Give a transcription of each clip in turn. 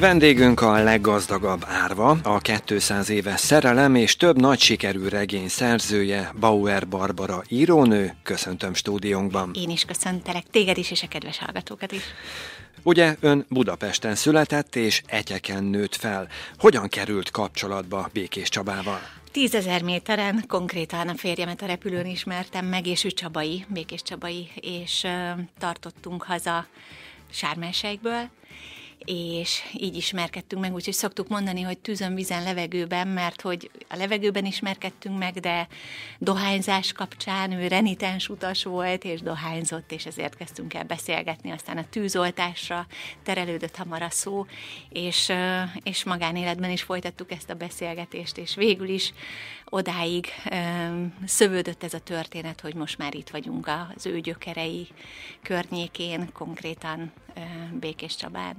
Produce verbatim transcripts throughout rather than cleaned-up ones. Vendégünk a leggazdagabb árva, a kétszáz éves szerelem és több nagy sikerű regény szerzője, Bauer Barbara írónő. Köszöntöm stúdiónkban. Én is köszöntelek téged is és a kedves hallgatókat is. Ugye ön Budapesten született és Egyeken nőtt fel. Hogyan került kapcsolatba Békés Csabával? Tízezer méteren, konkrétan a férjemet a repülőn ismertem meg, és ő csabai, Békés Csabai, és ö, tartottunk haza Sármelseikből, és így ismerkedtünk meg, úgyhogy szoktuk mondani, hogy tűzön, vizen, levegőben, mert hogy a levegőben ismerkedtünk meg, de dohányzás kapcsán ő renitens utas volt, és dohányzott, és ezért kezdtünk el beszélgetni, aztán a tűzoltásra terelődött hamar a szó, és, és magánéletben is folytattuk ezt a beszélgetést, és végül is odáig öm, szövődött ez a történet, hogy most már itt vagyunk az ő gyökerei környékén, konkrétan öm, Békés Csabán.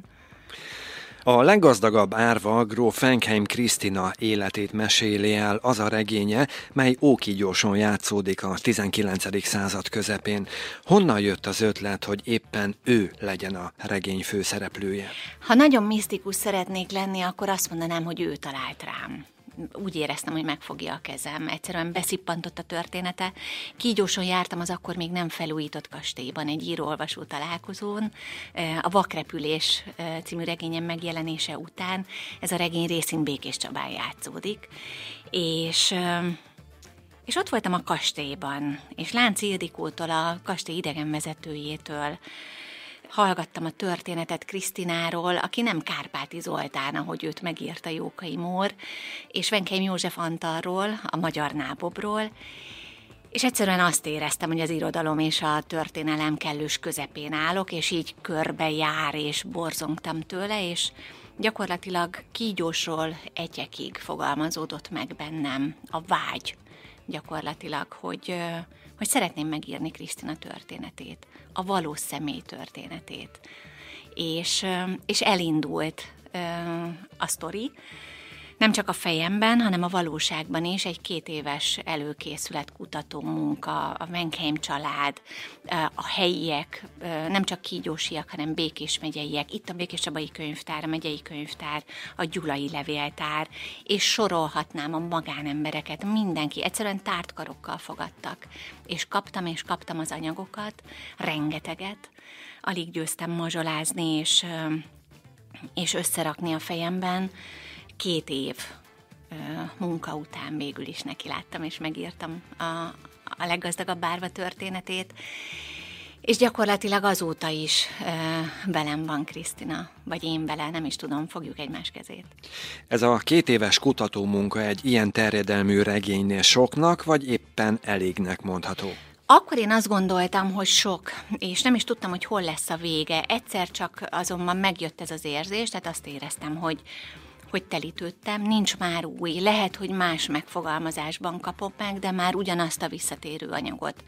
A leggazdagabb árva Grófenheim Krisztina életét meséli el az a regénye, mely Ókígyóson játszódik a tizenkilencedik század közepén. Honnan jött az ötlet, hogy éppen ő legyen a regény főszereplője? Ha nagyon misztikus szeretnék lenni, akkor azt mondanám, hogy ő talált rám. Úgy éreztem, hogy megfogja a kezem. Egyszerűen beszippantott a története. Kígyóson jártam az akkor még nem felújított kastélyban egy író-olvasó találkozón. A Vakrepülés című regényem megjelenése után ez a regény részint Békés Csabán játszódik. És... És ott voltam a kastélyban, és Lánc Ildikótól, a kastély idegenvezetőjétől hallgattam a történetet Krisztináról, aki nem Kárpáti Zoltán, ahogy őt megírta Jókai Mór, és Venkheim József Antalról, a magyar nábobról, és egyszerűen azt éreztem, hogy az irodalom és a történelem kellős közepén állok, és így körbe jár, és borzongtam tőle, és gyakorlatilag Kígyósról Egyekig fogalmazódott meg bennem a vágy, gyakorlatilag, hogy... hogy szeretném megírni Krisztina történetét, a valós személy történetét. És, és elindult ö, a sztori, nem csak a fejemben, hanem a valóságban is, egy két éves előkészület, kutató munka, a Wenckheim család, a helyiek, nem csak kígyósiak, hanem Békés megyeiek, itt a Békés Csabai könyvtár, a megyei könyvtár, a gyulai levéltár, és sorolhatnám a magánembereket, mindenki, egyszerűen tárt karokkal fogadtak, és kaptam és kaptam az anyagokat, rengeteget, alig győztem mazsolázni és, és összerakni a fejemben. Két év ö, munka után végül is nekiláttam, és megírtam a, a leggazdagabb árva történetét, és gyakorlatilag azóta is ö, velem van Krisztina, vagy én vele, nem is tudom, fogjuk egymás kezét. Ez a két éves kutatómunka egy ilyen terjedelmű regénynél soknak, vagy éppen elégnek mondható? Akkor én azt gondoltam, hogy sok, és nem is tudtam, hogy hol lesz a vége. Egyszer csak azonban megjött ez az érzés, tehát azt éreztem, hogy hogy telítődtem, nincs már új, lehet, hogy más megfogalmazásban kapom meg, de már ugyanazt a visszatérő anyagot.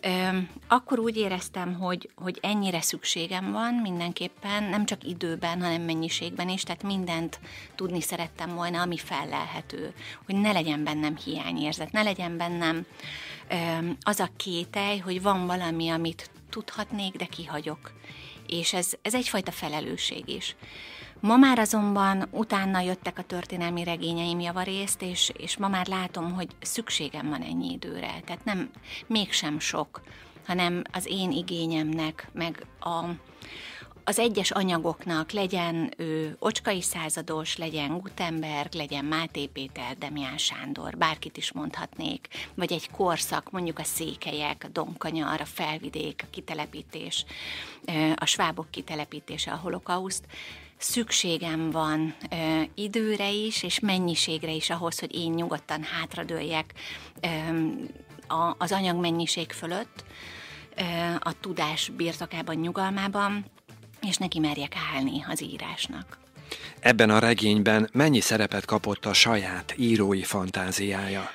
Ö, akkor úgy éreztem, hogy, hogy ennyire szükségem van mindenképpen, nem csak időben, hanem mennyiségben is, tehát mindent tudni szerettem volna, ami fellelhető, hogy ne legyen bennem hiányérzet, ne legyen bennem ö, az a kételj, hogy van valami, amit tudhatnék, de kihagyok. És ez, ez egyfajta felelősség is. Ma már azonban utána jöttek a történelmi regényeim javarészt, és, és ma már látom, hogy szükségem van ennyi időre. Tehát nem, mégsem sok, hanem az én igényemnek, meg a, az egyes anyagoknak, legyen ő Ocskay százados, legyen Gutenberg, legyen Máté Péter, Demjén Sándor, bárkit is mondhatnék, vagy egy korszak, mondjuk a Székelyek, a Dombkanyar, a Felvidék, a kitelepítés, a svábok kitelepítése, a holokauszt. Szükségem van ö, időre is, és mennyiségre is ahhoz, hogy én nyugodtan hátradőljek ö, a, az anyagmennyiség fölött, ö, a tudás birtokában, nyugalmában, és neki merjek állni az írásnak. Ebben a regényben mennyi szerepet kapott a saját írói fantáziája?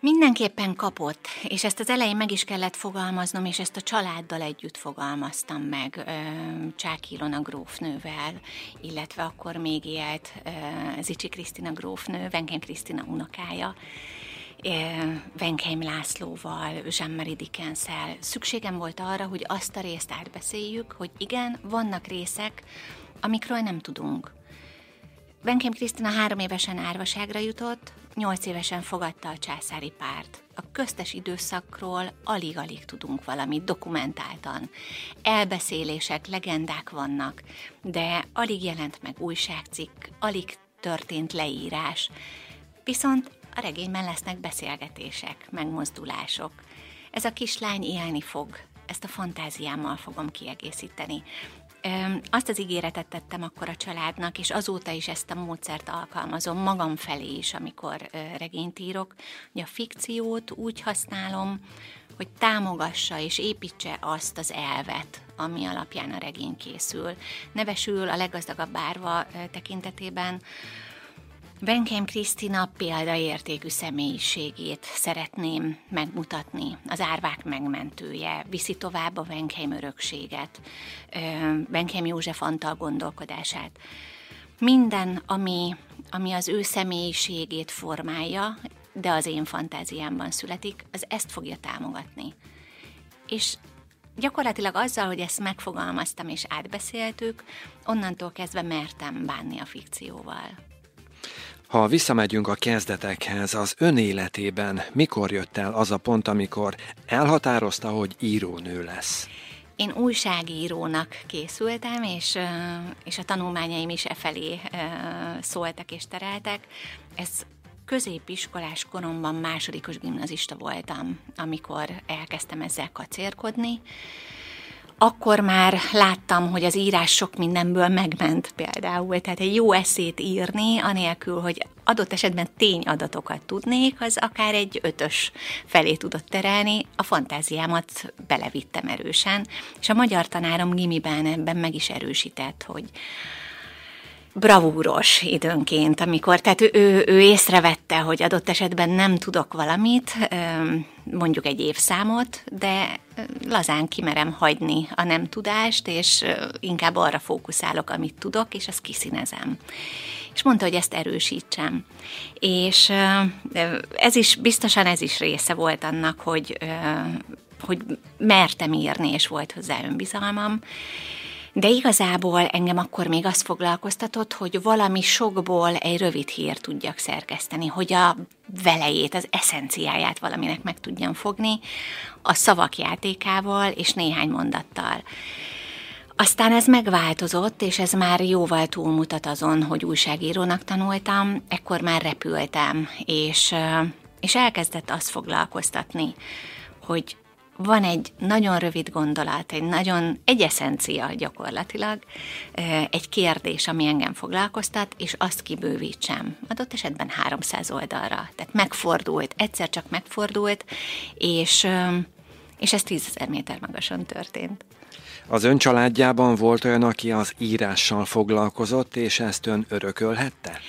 Mindenképpen kapott, és ezt az elején meg is kellett fogalmaznom, és ezt a családdal együtt fogalmaztam meg, Csáki Ilona grófnővel, illetve akkor még élt Zicsi Krisztina grófnő, Venkheim Krisztina unokája, Wenckheim Lászlóval, Zsámmeri Dickensel. Szükségem volt arra, hogy azt a részt átbeszéljük, hogy igen, vannak részek, amikről nem tudunk. Venkheim Krisztina három évesen árvaságra jutott, nyolc évesen fogadta a császári párt. A köztes időszakról alig-alig tudunk valamit dokumentáltan. Elbeszélések, legendák vannak, de alig jelent meg újságcikk, alig történt leírás. Viszont a regényben lesznek beszélgetések, megmozdulások. Ez a kislány élni fog, ezt a fantáziámmal fogom kiegészíteni. Azt az ígéretet tettem akkor a családnak, és azóta is ezt a módszert alkalmazom magam felé is, amikor regényt írok, hogy a fikciót úgy használom, hogy támogassa és építse azt az elvet, ami alapján a regény készül. Nevesül a leggazdagabb árva tekintetében. Wenckheim Krisztina példaértékű személyiségét szeretném megmutatni, az árvák megmentője, viszi tovább a Wenckheim örökséget, Wenckheim József Antal gondolkodását. Minden, ami, ami az ő személyiségét formálja, de az én fantáziámban születik, az ezt fogja támogatni. És gyakorlatilag azzal, hogy ezt megfogalmaztam és átbeszéltük, onnantól kezdve mertem bánni a fikcióval. Ha visszamegyünk a kezdetekhez, az ön életében mikor jött el az a pont, amikor elhatározta, hogy írónő lesz? Én újságírónak készültem, és, és a tanulmányaim is e felé szóltak és tereltek. Ez középiskolás koromban másodikos gimnazista voltam, amikor elkezdtem ezzel kacérkodni. Akkor már láttam, hogy az írás sok mindenből megment például, tehát egy jó eszét írni, anélkül, hogy adott esetben tényadatokat tudnék, az akár egy ötös felé tudott terelni, a fantáziámat belevittem erősen, és a magyar tanárom gimiben ebben meg is erősített, hogy bravúros időnként, amikor, tehát ő, ő, ő észrevette, hogy adott esetben nem tudok valamit, mondjuk egy évszámot, de lazán kimerem hagyni a nem tudást, és inkább arra fókuszálok, amit tudok, és azt kiszínezem. És mondta, hogy ezt erősítsem. És ez is, biztosan ez is része volt annak, hogy, hogy mertem írni, és volt hozzá önbizalmam. De igazából engem akkor még azt foglalkoztatott, hogy valami sokból egy rövid hír tudjak szerkeszteni, hogy a velejét, az eszenciáját valaminek meg tudjam fogni, a szavak játékával és néhány mondattal. Aztán ez megváltozott, és ez már jóval túlmutat azon, hogy újságírónak tanultam, ekkor már repültem, és, és elkezdett azt foglalkoztatni, hogy van egy nagyon rövid gondolat, egy nagyon egy eszencia gyakorlatilag, egy kérdés, ami engem foglalkoztat, és azt kibővítsem. Adott esetben háromszáz oldalra. Tehát megfordult, egyszer csak megfordult, és, és ez tízezer méter magason történt. Az ön családjában volt olyan, aki az írással foglalkozott, és ezt ön örökölhette?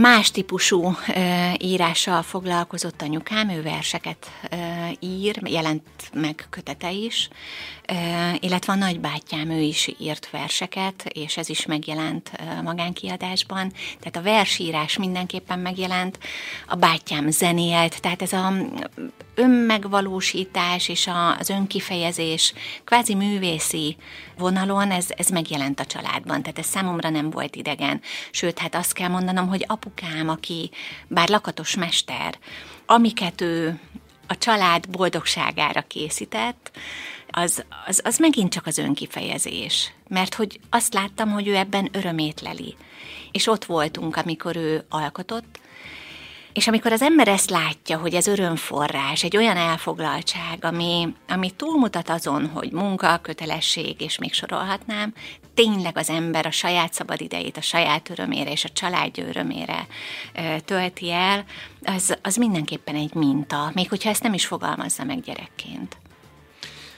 Más típusú ö, írással foglalkozott anyukám, ő verseket ö, ír, jelent meg kötete is, ö, illetve a nagybátyám, ő is írt verseket, és ez is megjelent ö, magánkiadásban, tehát a versírás mindenképpen megjelent, a bátyám zenélt, tehát ez az önmegvalósítás és a, az önkifejezés kvázi művészi vonalon, ez, ez megjelent a családban, tehát ez számomra nem volt idegen, sőt, hát azt kell mondanom, hogy a apukám, aki bár lakatos mester, amiket ő a család boldogságára készített, az, az, az megint csak az önkifejezés. Mert hogy azt láttam, hogy ő ebben örömét leli. És ott voltunk, amikor ő alkotott, és amikor az ember ezt látja, hogy ez örömforrás, egy olyan elfoglaltság, ami, ami túlmutat azon, hogy munka, kötelesség, és még sorolhatnám, tényleg az ember a saját szabad idejét, a saját örömére és a családja örömére ö, tölti el, az, az mindenképpen egy minta, még hogyha ezt nem is fogalmazza meg gyerekként.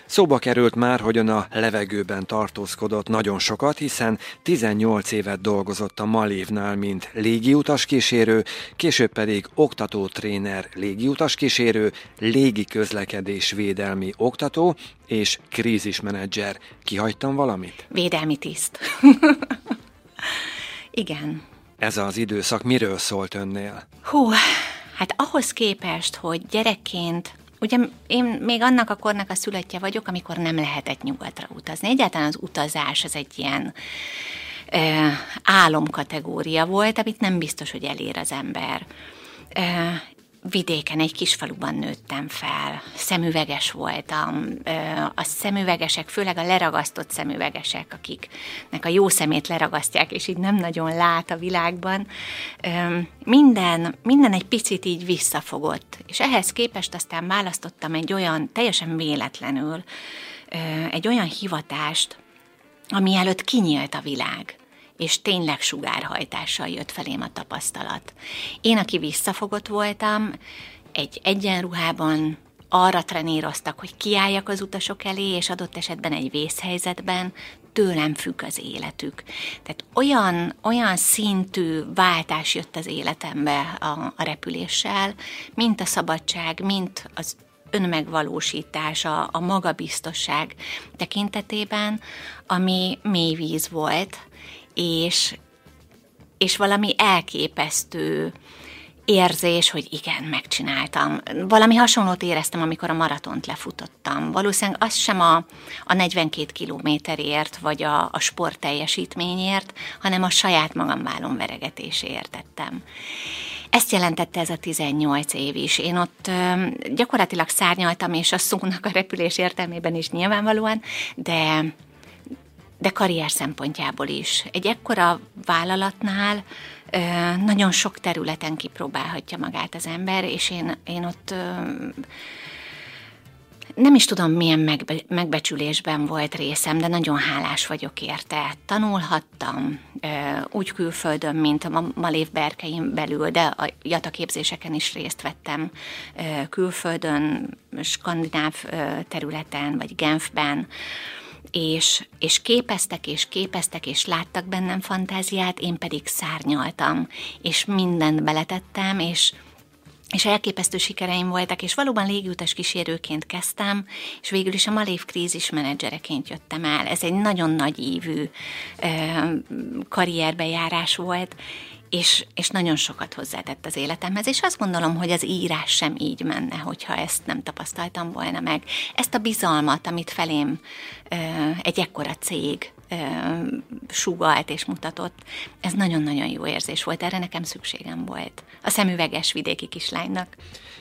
Szóba került már, hogy ön a levegőben tartózkodott nagyon sokat, hiszen tizennyolc évet dolgozott a Malévnál, mint légiutaskísérő, később pedig oktatótréner légiutaskísérő, légiközlekedésvédelmi oktató és krízismenedzser. Kihagytam valamit? Védelmi tiszt. Igen. Ez az időszak miről szólt önnél? Hú, hát ahhoz képest, hogy gyerekként... Ugye én még annak a kornak a szülöttje vagyok, amikor nem lehetett nyugatra utazni. Egyáltalán az utazás az egy ilyen álomkategória volt, amit nem biztos, hogy elér az ember. Vidéken, egy kisfaluban nőttem fel, szemüveges voltam. A szemüvegesek, főleg a leragasztott szemüvegesek, akiknek a jó szemét leragasztják, és így nem nagyon lát a világban, minden, minden egy picit így visszafogott. És ehhez képest aztán választottam egy olyan, teljesen véletlenül, egy olyan hivatást, ami előtt kinyílt a világ, és tényleg sugárhajtással jött felém a tapasztalat. Én, aki visszafogott voltam, egy egyenruhában arra treníroztak, hogy kiálljak az utasok elé, és adott esetben egy vészhelyzetben tőlem függ az életük. Tehát olyan, olyan szintű váltás jött az életembe a, a repüléssel, mint a szabadság, mint az önmegvalósítása, a magabiztosság tekintetében, ami mély víz volt, és, és valami elképesztő érzés, hogy igen, megcsináltam. Valami hasonlót éreztem, amikor a maratont lefutottam. Valószínűleg az sem a, a negyvenkét kilométerért, vagy a, a sport teljesítményért, hanem a saját magam vállon veregetéséért tettem. Ezt jelentette ez a tizennyolc év is. Én ott ö, gyakorlatilag szárnyaltam, és a szónak a repülés értelmében is nyilvánvalóan, de, de karrier szempontjából is. Egy ekkora vállalatnál ö, nagyon sok területen kipróbálhatja magát az ember, és én, én ott... Ö, Nem is tudom, milyen megbe- megbecsülésben volt részem, de nagyon hálás vagyok érte. Tanulhattam úgy külföldön, mint a Malév berkeim belül, de a jataképzéseken is részt vettem külföldön, skandináv területen, vagy Genfben, és, és képeztek, és képeztek, és láttak bennem fantáziát, én pedig szárnyaltam, és mindent beletettem, és... és elképesztő sikereim voltak, és valóban légiutas kísérőként kezdtem, és végül is a Malév krízis menedzsereként jöttem el. Ez egy nagyon nagy ívű ö, karrierbejárás volt, és, és nagyon sokat hozzátett az életemhez, és azt gondolom, hogy az írás sem így menne, hogyha ezt nem tapasztaltam volna meg. Ezt a bizalmat, amit felém ö, egy ekkora cég ö, sugalt és mutatott, ez nagyon-nagyon jó érzés volt, erre nekem szükségem volt. A szemüveges vidéki kislánynak.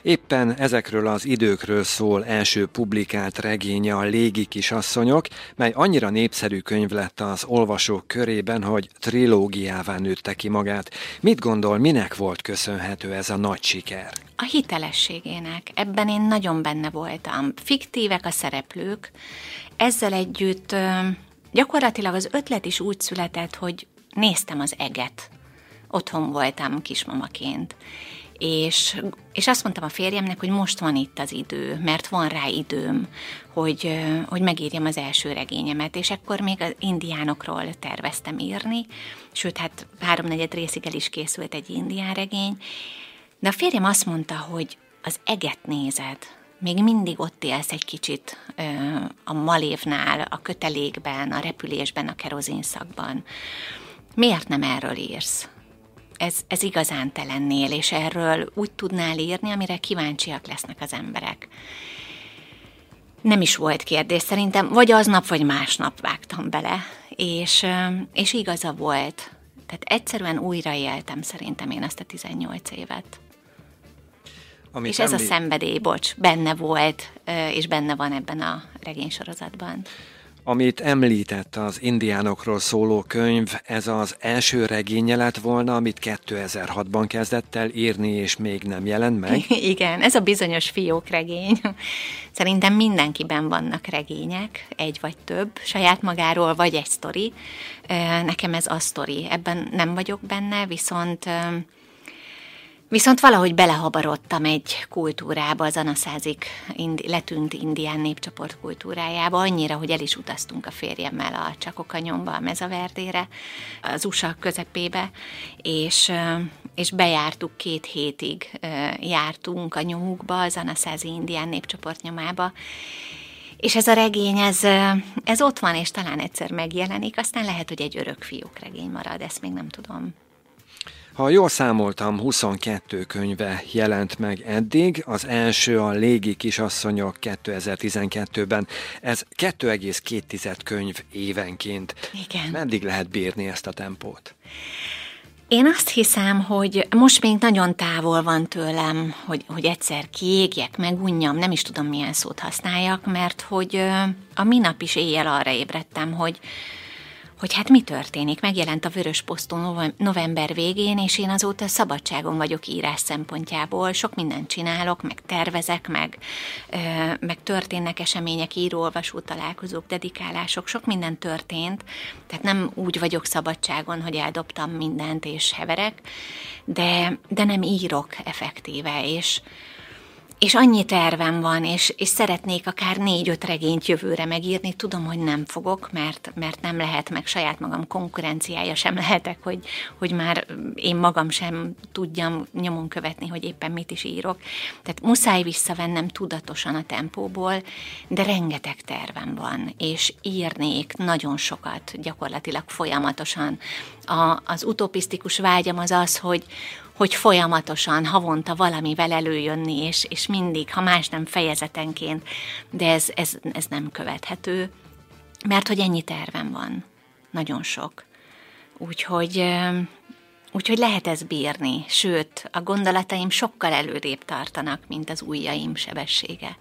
Éppen ezekről az időkről szól első publikált regénye, a Légi Kisasszonyok, mely annyira népszerű könyv lett az olvasók körében, hogy trilógiává nőtte ki magát. Mit gondol, minek volt köszönhető ez a nagy siker? A hitelességének. Ebben én nagyon benne voltam. Fiktívek a szereplők. Ezzel együtt gyakorlatilag az ötlet is úgy született, hogy néztem az eget. Otthon voltam kismamaként. És, és azt mondtam a férjemnek, hogy most van itt az idő, mert van rá időm, hogy, hogy megírjam az első regényemet, és ekkor még az indiánokról terveztem írni, sőt, hát háromnegyed részig el is készült egy indián regény, de a férjem azt mondta, hogy az eget nézed, még mindig ott élsz egy kicsit a Malévnál, a kötelékben, a repülésben, a kerozinszakban. Miért nem erről írsz? Ez, ez igazán te lennél, és erről úgy tudnál írni, amire kíváncsiak lesznek az emberek. Nem is volt kérdés szerintem, vagy aznap, vagy másnap vágtam bele, és, és igaza volt. Tehát egyszerűen újraéltem szerintem én azt a tizennyolc évet. Amit és ez említ... a szenvedély, bocs, benne volt, és benne van ebben a regénysorozatban. Amit említett az indiánokról szóló könyv, ez az első regénye lett volna, amit kétezer-hatban kezdett el írni, és még nem jelent meg. Igen, ez a bizonyos fiók regény. Szerintem mindenkiben vannak regények, egy vagy több, saját magáról, vagy egy sztori. Nekem ez a sztori. Ebben nem vagyok benne, viszont... Viszont valahogy belehabarodtam egy kultúrába, az Anaszázik indi, letűnt indián népcsoport kultúrájába, annyira, hogy el is utaztunk a férjemmel a Csakokanyomba, a Mezaverdére, az u es á közepébe, és, és bejártuk, két hétig jártunk a nyomukba, az Anaszázi indián népcsoport nyomába, és ez a regény, ez, ez ott van, és talán egyszer megjelenik, aztán lehet, hogy egy örök fiókregény marad, ezt még nem tudom. Ha jól számoltam, huszonkettő könyve jelent meg eddig, az első a Légi Kisasszonyok kétezer-tizenkettőben. Ez két egész két könyv évenként. Igen. Meddig lehet bírni ezt a tempót? Én azt hiszem, hogy most még nagyon távol van tőlem, hogy, hogy egyszer kiégjek, megunjam, nem is tudom, milyen szót használjak, mert hogy a minap is éjjel arra ébredtem, hogy hogy hát mi történik. Megjelent a Vörösposztó november végén, és én azóta szabadságon vagyok írás szempontjából. Sok mindent csinálok, meg tervezek, meg, ö, meg történnek események, író-olvasó találkozók, dedikálások, sok minden történt. Tehát nem úgy vagyok szabadságon, hogy eldobtam mindent és heverek, de, de nem írok effektíve, és És annyi tervem van, és, és szeretnék akár négy-öt regényt jövőre megírni. Tudom, hogy nem fogok, mert, mert nem lehet, meg saját magam konkurenciája sem lehetek, hogy, hogy már én magam sem tudjam nyomon követni, hogy éppen mit is írok. Tehát muszáj visszavennem tudatosan a tempóból, de rengeteg tervem van, és írnék nagyon sokat, gyakorlatilag folyamatosan. A, az utopisztikus vágyam az az, hogy hogy folyamatosan, havonta valamivel előjönni, és, és mindig, ha más nem, fejezetenként, de ez, ez, ez nem követhető, mert hogy ennyi tervem van, nagyon sok. Úgyhogy, úgyhogy lehet ez bírni, sőt, a gondolataim sokkal előrébb tartanak, mint az ujjaim sebessége.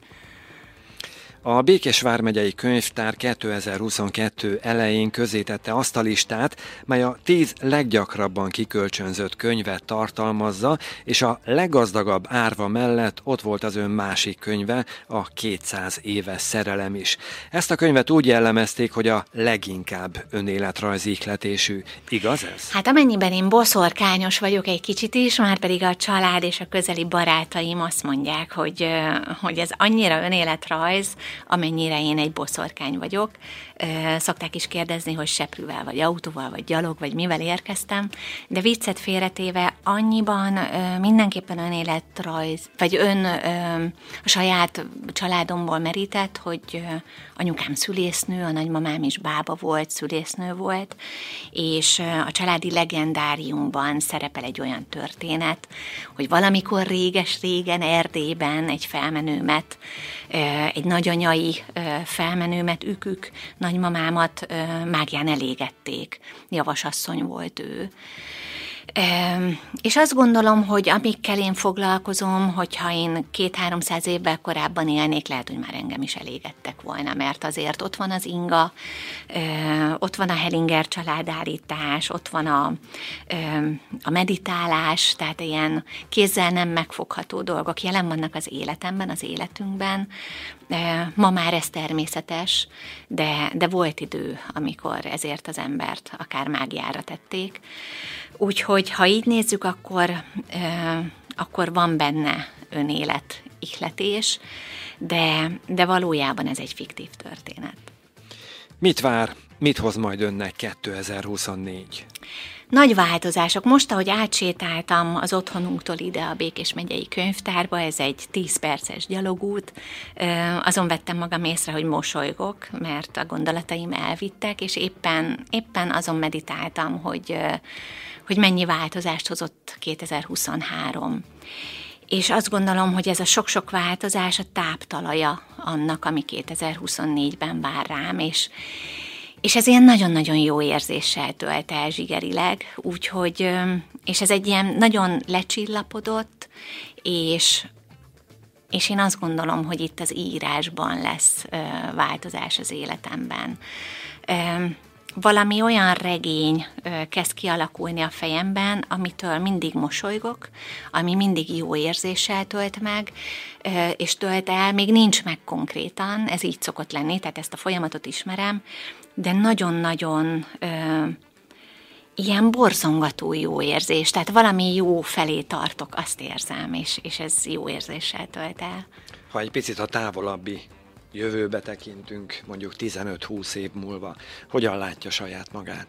A Békés vármegyei könyvtár kétezer-huszonkettő elején közzétette azt a listát, mely a tíz leggyakrabban kikölcsönzött könyvet tartalmazza, és a leggazdagabb árva mellett ott volt az ön másik könyve, a kétszáz éves szerelem is. Ezt a könyvet úgy jellemezték, hogy a leginkább önéletrajzi ihletésű. Igaz ez? Hát amennyiben én boszorkányos vagyok egy kicsit is, már pedig a család és a közeli barátaim azt mondják, hogy, hogy ez annyira önéletrajz, amennyire én egy boszorkány vagyok. Szokták is kérdezni, hogy seprűvel, vagy autóval, vagy gyalog, vagy mivel érkeztem, de viccet félretéve annyiban mindenképpen önéletrajz, vagy ön a saját családomból merített, hogy anyukám szülésznő, a nagymamám is bába volt, szülésznő volt, és a családi legendáriumban szerepel egy olyan történet, hogy valamikor réges-régen Erdélyben egy felmenőmet, egy nagyanyai felmenőmet, ükük nagymamámat mágián elégették. Javasasszony volt ő. És azt gondolom, hogy amikkel én foglalkozom, hogyha én két-háromszáz évvel korábban élnék, lehet, hogy már engem is elégettek volna, mert azért ott van az inga, ott van a Hellinger családállítás, ott van a, a meditálás, tehát ilyen kézzel nem megfogható dolgok jelen vannak az életemben, az életünkben. Ma már ez természetes, de, de volt idő, amikor ezért az embert akár mágiára tették. Úgyhogy, ha így nézzük, akkor, euh, akkor van benne önélet ihletés, de, de valójában ez egy fiktív történet. Mit vár, mit hoz majd önnek kétezer-huszonnégy? Nagy változások. Most, ahogy átsétáltam az otthonunktól ide a Békés megyei könyvtárba, ez egy tíz perces gyalogút, azon vettem magam észre, hogy mosolygok, mert a gondolataim elvittek, és éppen, éppen azon meditáltam, hogy, hogy mennyi változást hozott kétezer-huszonhárom. És azt gondolom, hogy ez a sok-sok változás a táptalaja annak, ami kétezer-huszonnégyben vár rám, és És ez ilyen nagyon-nagyon jó érzéssel tölt el zsigerileg, úgyhogy, és ez egy ilyen nagyon lecsillapodott, és, és én azt gondolom, hogy itt az írásban lesz változás az életemben. Valami olyan regény kezd kialakulni a fejemben, amitől mindig mosolygok, ami mindig jó érzéssel tölt meg, és tölt el, még nincs meg konkrétan, ez így szokott lenni, tehát ezt a folyamatot ismerem, de nagyon-nagyon ö, ilyen borzongató jó érzés, tehát valami jó felé tartok, azt érzem, és, és ez jó érzéssel tölt el. Ha egy picit a távolabbi jövőbe tekintünk, mondjuk tizenöt-húsz év múlva, hogyan látja saját magát?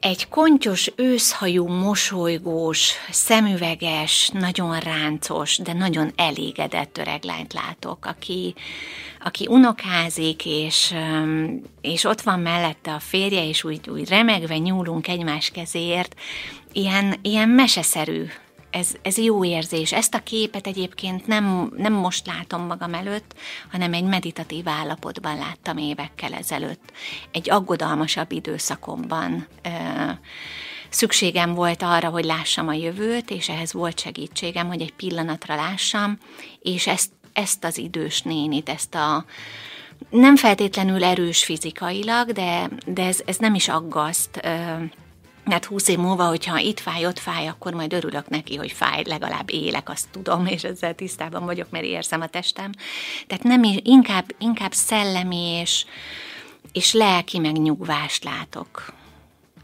Egy kontyos, őszhajú, mosolygós, szemüveges, nagyon ráncos, de nagyon elégedett öreg lányt látok, aki, aki unokázik, és, és ott van mellette a férje, és úgy, úgy remegve nyúlunk egymás kezéért. Ilyen, ilyen meseszerű. Ez, ez jó érzés. Ezt a képet egyébként nem, nem most látom magam előtt, hanem egy meditatív állapotban láttam évekkel ezelőtt. Egy aggodalmasabb időszakomban ö, szükségem volt arra, hogy lássam a jövőt, és ehhez volt segítségem, hogy egy pillanatra lássam, és ezt, ezt az idős nénit, ezt a nem feltétlenül erős fizikailag, de, de ez, ez nem is aggaszt. Ö, Mert húsz év múlva, hogyha itt fáj, ott fáj, akkor majd örülök neki, hogy fáj, legalább élek, azt tudom, és ezzel tisztában vagyok, mert érzem a testem. Tehát nem, inkább, inkább szellemi és, és lelki megnyugvást látok,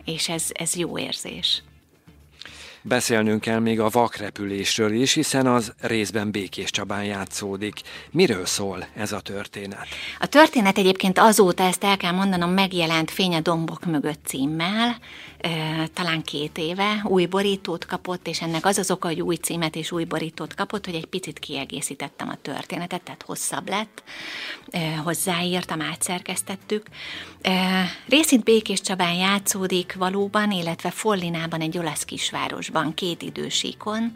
és ez, ez jó érzés. Beszélnünk kell még a Vakrepülésről is, hiszen az részben Békés Csabán játszódik. Miről szól ez a történet? A történet egyébként azóta, ezt el kell mondanom, megjelent Fényes dombok mögött címmel, talán két éve, új borítót kapott, és ennek az az oka, hogy új címet és új borítót kapott, hogy egy picit kiegészítettem a történetet, tehát hosszabb lett, hozzáírtam, átszerkesztettük. Részint Békés Csabán játszódik valóban, illetve Forlinában, egy olasz kisvárosban, két idősíkon,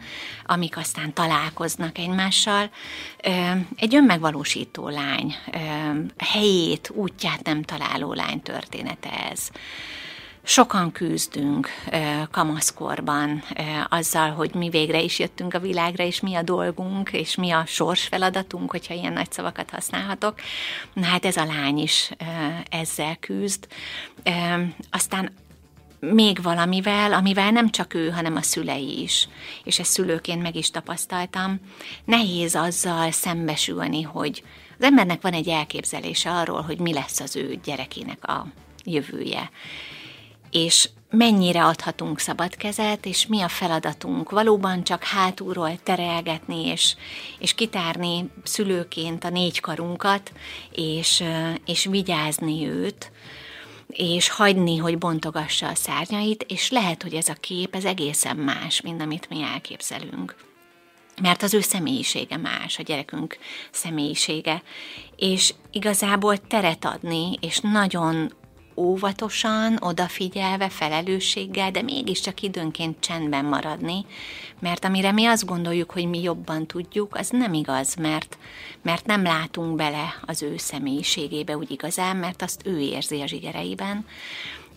amik aztán találkoznak egymással. Egy önmegvalósító lány, helyét, útját nem találó lány története ez. Sokan küzdünk kamaszkorban azzal, hogy mi végre is jöttünk a világra, és mi a dolgunk, és mi a sorsfeladatunk, hogyha ilyen nagy szavakat használhatok. Na hát ez a lány is ezzel küzd. Aztán még valamivel, amivel nem csak ő, hanem a szülei is, és ezt szülőként meg is tapasztaltam, nehéz azzal szembesülni, hogy az embernek van egy elképzelése arról, hogy mi lesz az ő gyerekének a jövője, és mennyire adhatunk szabad kezet, és mi a feladatunk valóban csak hátulról terelgetni, és, és kitárni szülőként a négy karunkat, és, és vigyázni őt, és hagyni, hogy bontogassa a szárnyait, és lehet, hogy ez a kép ez egészen más, mint amit mi elképzelünk. Mert az ő személyisége más, a gyerekünk személyisége, és igazából teret adni, és nagyon óvatosan, odafigyelve, felelősséggel, de mégiscsak időnként csendben maradni, mert amire mi azt gondoljuk, hogy mi jobban tudjuk, az nem igaz, mert, mert nem látunk bele az ő személyiségébe úgy igazán, mert azt ő érzi a zsigereiben,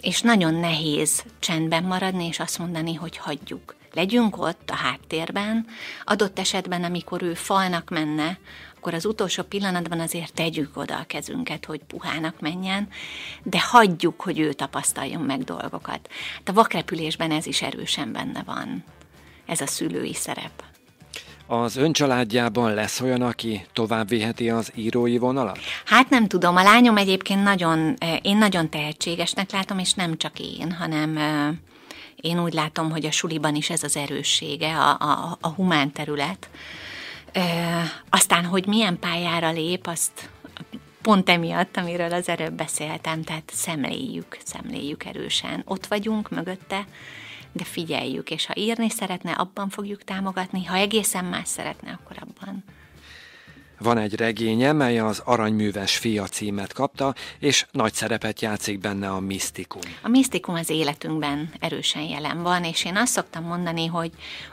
és nagyon nehéz csendben maradni, és azt mondani, hogy hagyjuk. Legyünk ott a háttérben, adott esetben, amikor ő falnak menne, akkor az utolsó pillanatban azért tegyük oda a kezünket, hogy puhának menjen, de hagyjuk, hogy ő tapasztaljon meg dolgokat. A Vakrepülésben ez is erősen benne van, ez a szülői szerep. Az ön családjában lesz olyan, aki tovább viheti az írói vonalat? Hát nem tudom, a lányom egyébként nagyon, én nagyon tehetségesnek látom, és nem csak én, hanem... Én úgy látom, hogy a suliban is ez az erőssége, a, a, a humán terület. Ö, aztán, hogy milyen pályára lép, azt pont emiatt, amiről az előbb beszéltem, tehát szemléljük, szemléljük erősen. Ott vagyunk mögötte, de figyeljük, és ha írni szeretne, abban fogjuk támogatni, ha egészen más szeretne, akkor abban. Van egy regénye, mely az Aranyműves fia címet kapta, és nagy szerepet játszik benne a misztikum. A misztikum az életünkben erősen jelen van, és én azt szoktam mondani, hogy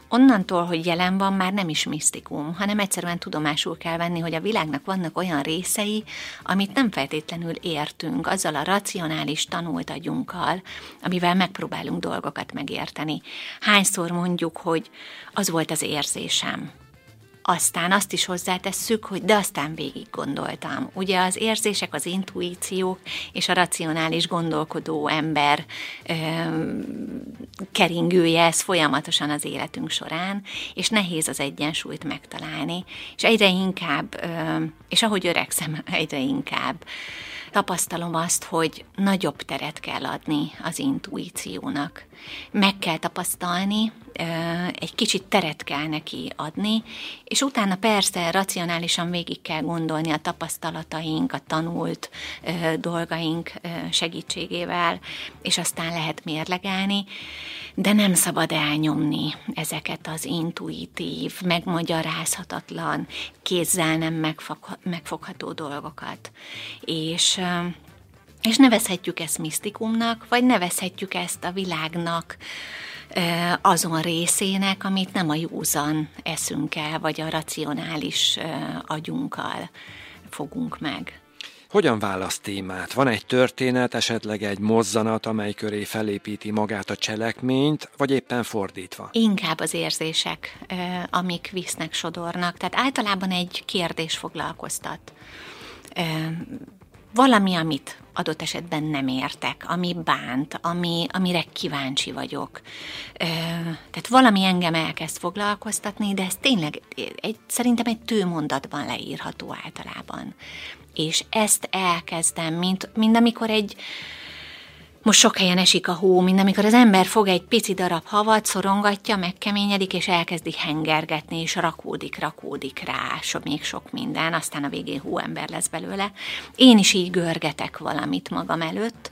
onnantól, hogy jelen van, már nem is misztikum, hanem egyszerűen tudomásul kell venni, hogy a világnak vannak olyan részei, amit nem feltétlenül értünk, azzal a racionális tanult agyunkkal, amivel megpróbálunk dolgokat megérteni. Hányszor mondjuk, hogy az volt az érzésem. Aztán azt is hozzátesszük, hogy de aztán végig gondoltam. Ugye az érzések, az intuíciók és a racionális gondolkodó ember ö, keringője, ez folyamatosan az életünk során, és nehéz az egyensúlyt megtalálni. És egyre inkább, ö, és ahogy öregszem, egyre inkább tapasztalom azt, hogy nagyobb teret kell adni az intuíciónak. Meg kell tapasztalni, egy kicsit teret kell neki adni, és utána persze racionálisan végig kell gondolni a tapasztalataink, a tanult dolgaink segítségével, és aztán lehet mérlegelni, de nem szabad elnyomni ezeket az intuitív, megmagyarázhatatlan, kézzel nem megfog, megfogható dolgokat. És... És nevezhetjük ezt misztikumnak, vagy nevezhetjük ezt a világnak azon részének, amit nem a józan eszünkkel, vagy a racionális agyunkkal fogunk meg. Hogyan választ témát? Van egy történet, esetleg egy mozzanat, amely köré felépíti magát a cselekményt, vagy éppen fordítva? Inkább az érzések, amik visznek, sodornak. Tehát általában egy kérdés foglalkoztat. Valami, amit adott esetben nem értek, ami bánt, ami, amire kíváncsi vagyok. Ö, tehát valami engem elkezd foglalkoztatni, de ez tényleg egy, szerintem egy tőmondatban leírható általában. És ezt elkezdem, mint, mint amikor egy, most sok helyen esik a hó, mint amikor az ember fog egy pici darab havat, szorongatja, megkeményedik, és elkezdik hengergetni, és rakódik, rakódik rá, so, még sok minden, aztán a végén hóember lesz belőle. Én is így görgetek valamit magam előtt,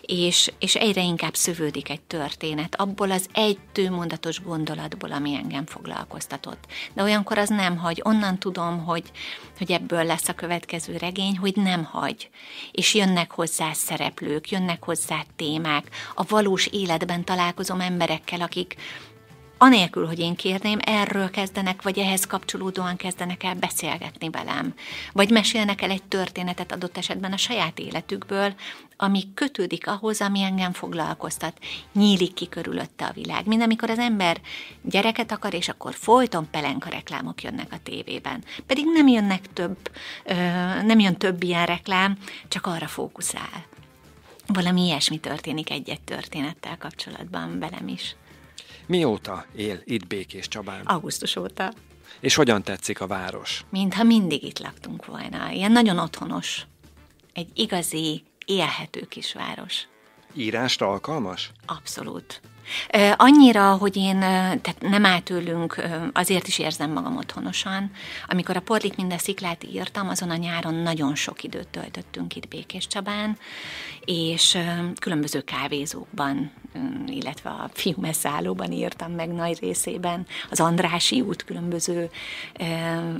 és, és egyre inkább szövődik egy történet, abból az egy tőmondatos gondolatból, ami engem foglalkoztatott. De olyankor az nem hagy, onnan tudom, hogy, hogy ebből lesz a következő regény, hogy nem hagy. És jönnek hozzá szereplők, jönnek hozzá témák, a valós életben találkozom emberekkel, akik anélkül, hogy én kérném, erről kezdenek, vagy ehhez kapcsolódóan kezdenek el beszélgetni velem. Vagy mesélnek el egy történetet adott esetben a saját életükből, ami kötődik ahhoz, ami engem foglalkoztat. Nyílik ki körülötte a világ. Mint amikor az ember gyereket akar, és akkor folyton pelenka reklámok jönnek a tévében. Pedig nem jönnek több, nem jön több ilyen reklám, csak arra fókuszál. Valami ilyesmi történik egy-egy történettel kapcsolatban velem is. Mióta él itt Békés Csabán? Augusztus óta. És hogyan tetszik a város? Mintha mindig itt laktunk volna. Ilyen nagyon otthonos. Egy igazi, élhető kisváros. Írásra alkalmas? Abszolút. Annyira, hogy én, tehát nem áll tőlünk, azért is érzem magam otthonosan. Amikor a Pordlik minden sziklát írtam, azon a nyáron nagyon sok időt töltöttünk itt Békés Csabán, és különböző kávézókban, illetve a fiúmeszállóban írtam meg nagy részében, az Andrássy út különböző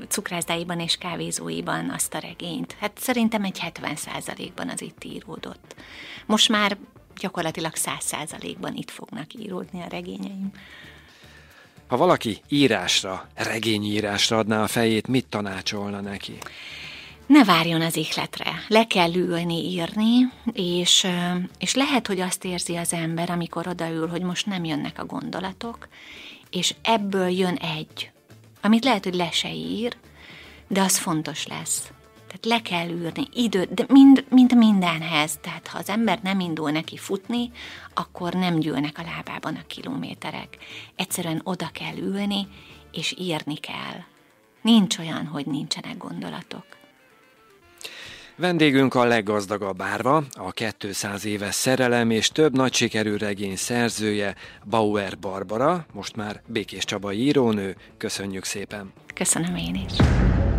cukrászdáiban és kávézóiban azt a regényt. Hát szerintem egy hetven százalékban az itt íródott. Most már gyakorlatilag száz százalékban itt fognak íródni a regényeim. Ha valaki írásra, regényírásra adná a fejét, mit tanácsolna neki? Ne várjon az ihletre. Le kell ülni, írni, és, és lehet, hogy azt érzi az ember, amikor odaül, hogy most nem jönnek a gondolatok, és ebből jön egy, amit lehet, hogy le se ír, de az fontos lesz. Tehát le kell ülni időt, de mind, mind mindenhez. Tehát ha az ember nem indul neki futni, akkor nem gyűlnek a lábában a kilométerek. Egyszerűen oda kell ülni, és írni kell. Nincs olyan, hogy nincsenek gondolatok. Vendégünk a leggazdagabb árva, a kétszáz éves szerelem és több nagy sikerű regény szerzője, Bauer Barbara, most már Békés Csaba írónő. Köszönjük szépen! Köszönöm én is!